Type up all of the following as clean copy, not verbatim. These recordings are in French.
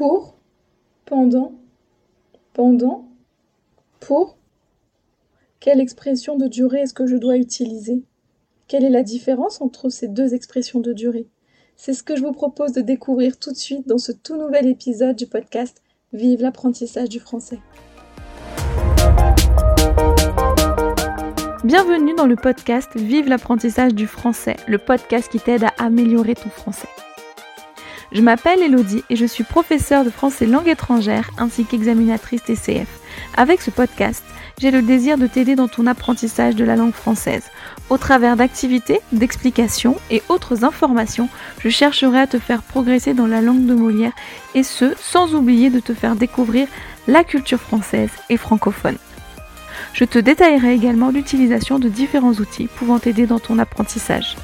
pour, pendant, pour. Quelle expression de durée est-ce que je dois utiliser ? Quelle est la différence entre ces deux expressions de durée ? C'est ce que je vous propose de découvrir tout de suite dans ce tout nouvel épisode du podcast « Vive l'apprentissage du français ». Bienvenue dans le podcast « Vive l'apprentissage du français », le podcast qui t'aide à améliorer ton français. Je m'appelle Elodie et je suis professeure de français langue étrangère ainsi qu'examinatrice TCF. Avec ce podcast, j'ai le désir de t'aider dans ton apprentissage de la langue française. Au travers d'activités, d'explications et autres informations, je chercherai à te faire progresser dans la langue de Molière et ce, sans oublier de te faire découvrir la culture française et francophone. Je te détaillerai également l'utilisation de différents outils pouvant t'aider dans ton apprentissage.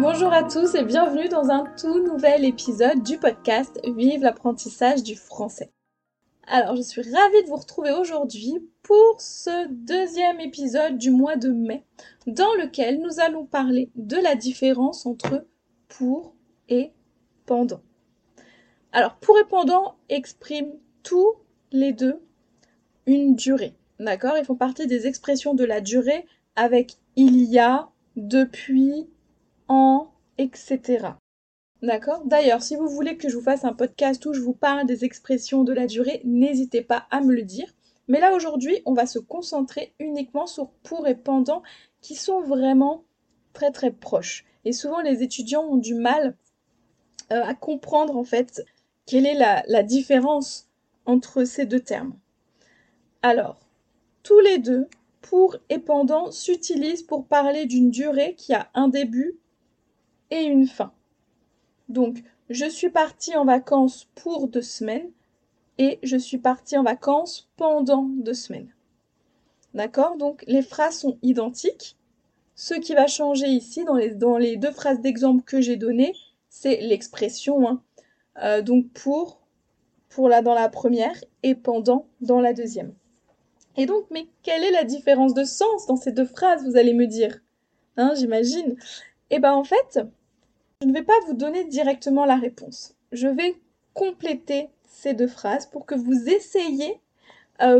Bonjour à tous et bienvenue dans un tout nouvel épisode du podcast Vive l'apprentissage du français. Alors je suis ravie de vous retrouver aujourd'hui pour ce deuxième épisode du mois de mai dans lequel nous allons parler de la différence entre pour et pendant. Alors pour et pendant expriment tous les deux une durée, d'accord ? Ils font partie des expressions de la durée avec il y a, depuis, en, etc. D'accord ? D'ailleurs, si vous voulez que je vous fasse un podcast où je vous parle des expressions de la durée, n'hésitez pas à me le dire. Mais là, aujourd'hui, on va se concentrer uniquement sur pour et pendant qui sont vraiment très très proches. Et souvent, les étudiants ont du mal à comprendre en fait quelle est la différence entre ces deux termes. Alors, tous les deux, pour et pendant s'utilisent pour parler d'une durée qui a un début et une fin. Donc, je suis partie en vacances pour 2 semaines et je suis partie en vacances pendant 2 semaines. D'accord ? Donc, les phrases sont identiques. Ce qui va changer ici, dans les deux phrases d'exemple que j'ai données, c'est l'expression. Donc, pour là dans la première et pendant dans la deuxième. Et donc, mais quelle est la différence de sens dans ces deux phrases, vous allez me dire, hein, j'imagine. Eh bien, en fait, je ne vais pas vous donner directement la réponse. Je vais compléter ces deux phrases pour que vous essayiez,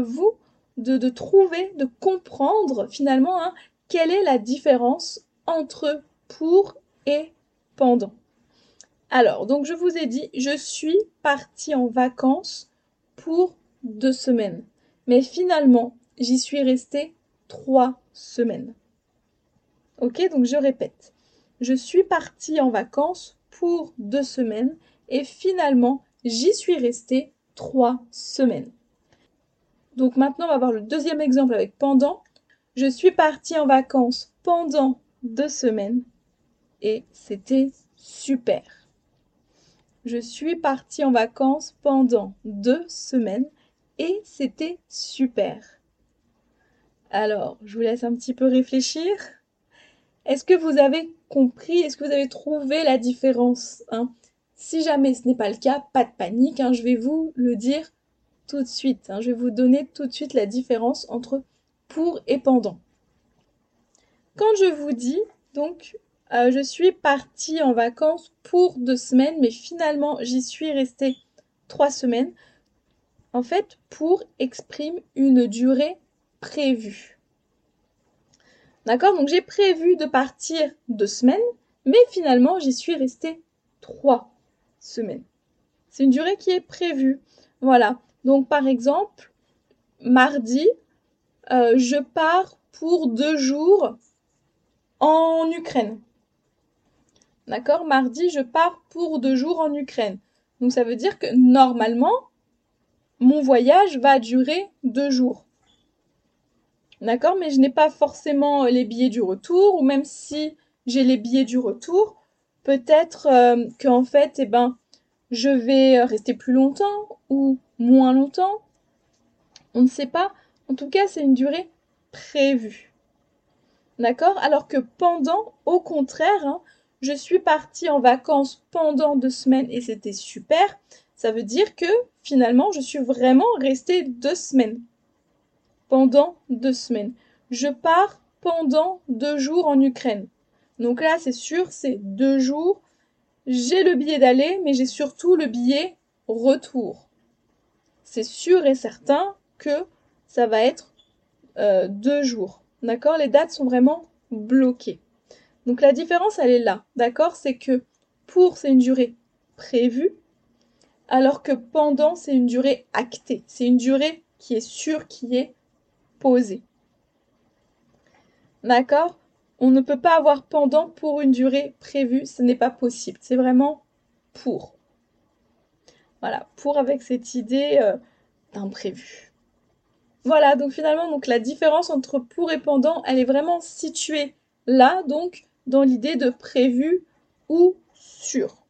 vous, de trouver, de comprendre, finalement, hein, quelle est la différence entre pour et pendant. Alors, donc, je vous ai dit, je suis partie en vacances pour 2 semaines. Mais finalement, j'y suis restée 3 semaines. Ok, donc je répète. Je suis partie en vacances pour 2 semaines et finalement, j'y suis restée 3 semaines. Donc maintenant, on va voir le deuxième exemple avec pendant. Je suis partie en vacances pendant 2 semaines et c'était super. Je suis partie en vacances pendant 2 semaines. Et c'était super. Alors, je vous laisse un petit peu réfléchir. Est-ce que vous avez compris ? Est-ce que vous avez trouvé la différence, hein ? Si jamais ce n'est pas le cas, pas de panique, hein, je vais vous le dire tout de suite. Hein, je vais vous donner tout de suite la différence entre pour et pendant. Quand je vous dis, donc, je suis partie en vacances pour 2 semaines, mais finalement, j'y suis restée 3 semaines. En fait, pour exprime une durée prévue. D'accord ? Donc, j'ai prévu de partir 2 semaines, mais finalement, j'y suis restée 3 semaines. C'est une durée qui est prévue. Voilà. Donc, par exemple, mardi, je pars pour 2 jours en Ukraine. D'accord ? Mardi, je pars pour 2 jours en Ukraine. Donc, ça veut dire que normalement, mon voyage va durer 2 jours. D'accord ? Mais je n'ai pas forcément les billets du retour, ou même si j'ai les billets du retour, peut-être qu'en fait, eh ben, je vais rester plus longtemps ou moins longtemps. On ne sait pas. En tout cas, c'est une durée prévue. D'accord ? Alors que pendant, au contraire, hein, je suis partie en vacances pendant 2 semaines et c'était super. Ça veut dire que finalement, je suis vraiment restée 2 semaines. Pendant 2 semaines. Je pars pendant 2 jours en Ukraine. Donc là, c'est sûr, c'est 2 jours. J'ai le billet d'aller, mais j'ai surtout le billet retour. C'est sûr et certain que ça va être 2 jours. D'accord ? Les dates sont vraiment bloquées. Donc la différence, elle est là. D'accord ? C'est que pour, c'est une durée prévue, alors que pendant, c'est une durée actée. C'est une durée qui est sûre, qui est posée. D'accord ? On ne peut pas avoir pendant pour une durée prévue, ce n'est pas possible. C'est vraiment pour. Voilà, pour avec cette idée d'imprévu. Voilà, donc finalement, donc la différence entre pour et pendant, elle est vraiment située là, donc dans l'idée de prévu ou sûr.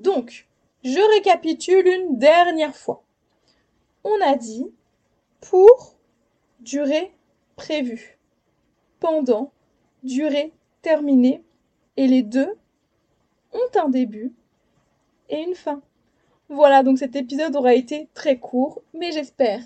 Donc, je récapitule une dernière fois. On a dit pour, durée prévue, pendant, durée terminée, et les deux ont un début et une fin. Voilà, donc cet épisode aura été très court, mais j'espère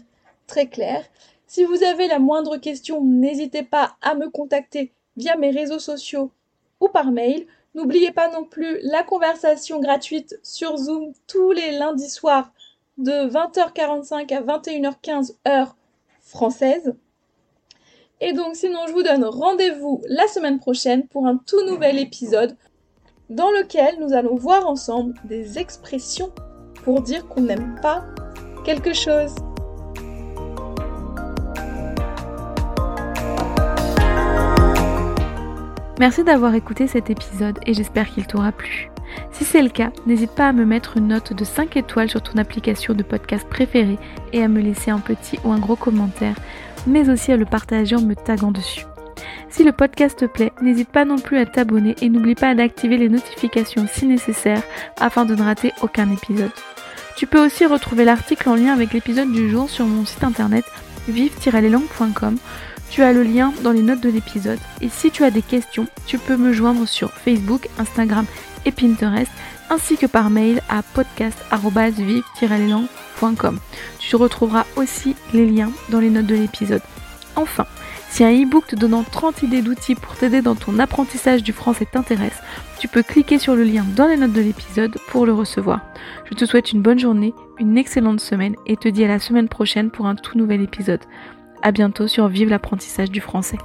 très clair. Si vous avez la moindre question, n'hésitez pas à me contacter via mes réseaux sociaux ou par mail. N'oubliez pas non plus la conversation gratuite sur Zoom tous les lundis soirs de 20h45 à 21h15 heure française. Et donc sinon, je vous donne rendez-vous la semaine prochaine pour un tout nouvel épisode dans lequel nous allons voir ensemble des expressions pour dire qu'on n'aime pas quelque chose. Merci d'avoir écouté cet épisode et j'espère qu'il t'aura plu. Si c'est le cas, n'hésite pas à me mettre une note de 5 étoiles sur ton application de podcast préférée et à me laisser un petit ou un gros commentaire, mais aussi à le partager en me taguant dessus. Si le podcast te plaît, n'hésite pas non plus à t'abonner et n'oublie pas d'activer les notifications si nécessaire afin de ne rater aucun épisode. Tu peux aussi retrouver l'article en lien avec l'épisode du jour sur mon site internet vive-leslangues.com. Tu as le lien dans les notes de l'épisode. Et si tu as des questions, tu peux me joindre sur Facebook, Instagram et Pinterest, ainsi que par mail à podcast@vive-leslangues.com. Tu retrouveras aussi les liens dans les notes de l'épisode. Enfin, si un e-book te donnant 30 idées d'outils pour t'aider dans ton apprentissage du français t'intéresse, tu peux cliquer sur le lien dans les notes de l'épisode pour le recevoir. Je te souhaite une bonne journée, une excellente semaine et te dis à la semaine prochaine pour un tout nouvel épisode. À bientôt sur Vive l'apprentissage du français.